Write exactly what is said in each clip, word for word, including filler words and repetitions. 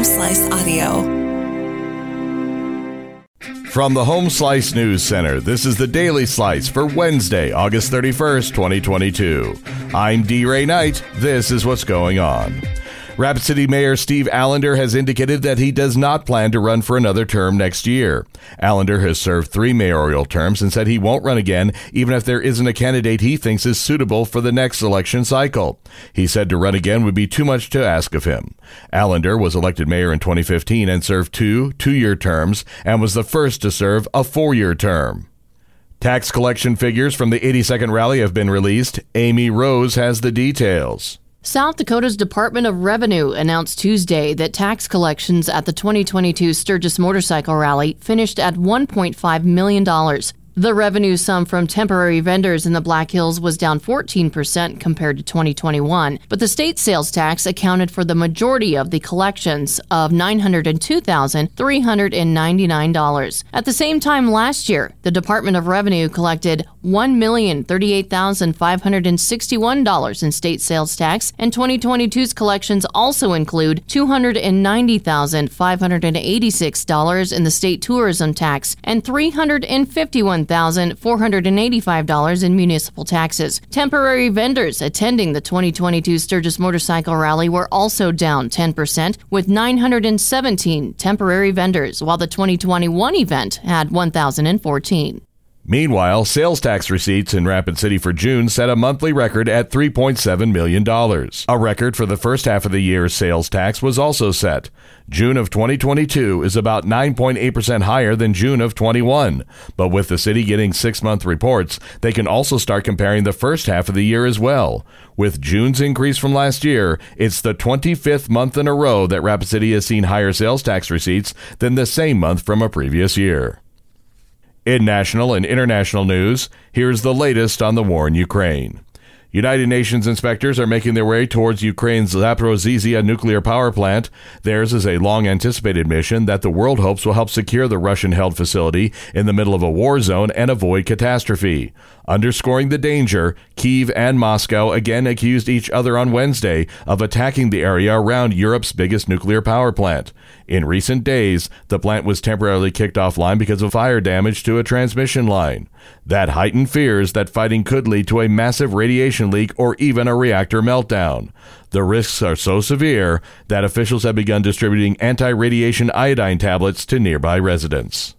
Home Slice Audio. From the Home Slice News Center, this is the Daily Slice for Wednesday, August thirty-first, twenty twenty-two. I'm D. Ray Knight. This is what's going on. Rapid City Mayor Steve Allender has indicated that he does not plan to run for another term next year. Allender has served three mayoral terms and said he won't run again, even if there isn't a candidate he thinks is suitable for the next election cycle. He said to run again would be too much to ask of him. Allender was elected mayor in twenty fifteen and served two two-year terms and was the first to serve a four-year term. Tax collection figures from the eighty-second rally have been released. Amy Rose has the details. South Dakota's Department of Revenue announced Tuesday that tax collections at the twenty twenty-two Sturgis Motorcycle Rally finished at one point five million dollars. The revenue sum from temporary vendors in the Black Hills was down fourteen percent compared to twenty twenty-one, but the state sales tax accounted for the majority of the collections of nine hundred two thousand three hundred ninety-nine dollars. At the same time last year, the Department of Revenue collected one million thirty-eight thousand five hundred sixty-one dollars in state sales tax, and twenty twenty-two's collections also include two hundred ninety thousand five hundred eighty-six dollars in the state tourism tax and three hundred fifty-one thousand four hundred eighty-five dollars in municipal taxes. Temporary vendors attending the twenty twenty-two Sturgis Motorcycle Rally were also down ten percent, with nine hundred seventeen temporary vendors, while the twenty twenty-one event had one thousand fourteen. Meanwhile, sales tax receipts in Rapid City for June set a monthly record at three point seven million dollars. A record for the first half of the year's sales tax was also set. June of twenty twenty-two is about nine point eight percent higher than June of twenty-one. But with the city getting six-month reports, they can also start comparing the first half of the year as well. With June's increase from last year, it's the twenty-fifth month in a row that Rapid City has seen higher sales tax receipts than the same month from a previous year. In national and international news, here's the latest on the war in Ukraine. United Nations inspectors are making their way towards Ukraine's Zaporizhzhia nuclear power plant. Theirs is a long-anticipated mission that the world hopes will help secure the Russian-held facility in the middle of a war zone and avoid catastrophe. Underscoring the danger, Kyiv and Moscow again accused each other on Wednesday of attacking the area around Europe's biggest nuclear power plant. In recent days, the plant was temporarily kicked offline because of fire damage to a transmission line. That heightened fears that fighting could lead to a massive radiation leak or even a reactor meltdown. The risks are so severe that officials have begun distributing anti-radiation iodine tablets to nearby residents.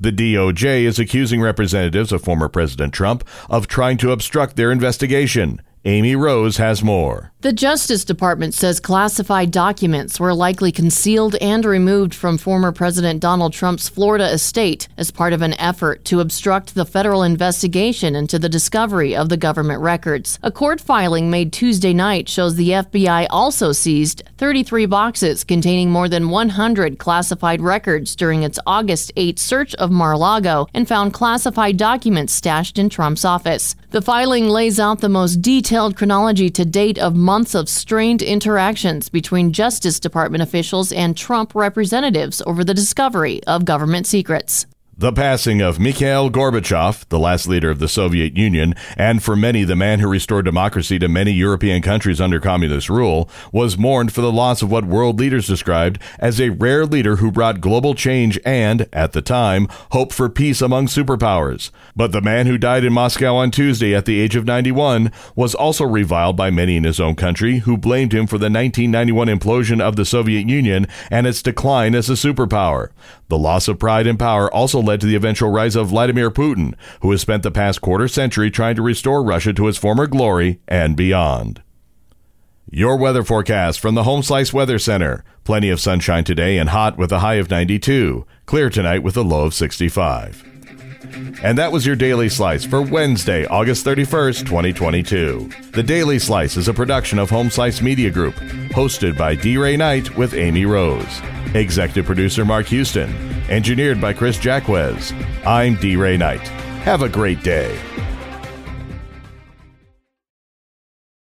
The D O J is accusing representatives of former President Trump of trying to obstruct their investigation. Amy Rose has more. The Justice Department says classified documents were likely concealed and removed from former President Donald Trump's Florida estate as part of an effort to obstruct the federal investigation into the discovery of the government records. A court filing made Tuesday night shows the F B I also seized thirty-three boxes containing more than one hundred classified records during its August eighth search of Mar-a-Lago and found classified documents stashed in Trump's office. The filing lays out the most detailed chronology to date of months of strained interactions between Justice Department officials and Trump representatives over the discovery of government secrets. The passing of Mikhail Gorbachev, the last leader of the Soviet Union, and for many the man who restored democracy to many European countries under communist rule, was mourned for the loss of what world leaders described as a rare leader who brought global change and, at the time, hope for peace among superpowers. But the man who died in Moscow on Tuesday at the age of ninety-one was also reviled by many in his own country who blamed him for the nineteen ninety-one implosion of the Soviet Union and its decline as a superpower. The loss of pride and power also led to the eventual rise of Vladimir Putin, who has spent the past quarter century trying to restore Russia to its former glory and beyond. Your weather forecast from the Home Slice Weather Center. Plenty of sunshine today and hot with a high of ninety-two. Clear tonight with a low of sixty-five. And that was your Daily Slice for Wednesday, August thirty-first, twenty twenty-two. The Daily Slice is a production of Home Slice Media Group, hosted by D. Ray Knight with Amy Rose. Executive producer Mark Houston. Engineered by Chris Jacquez. I'm D. Ray Knight. Have a great day.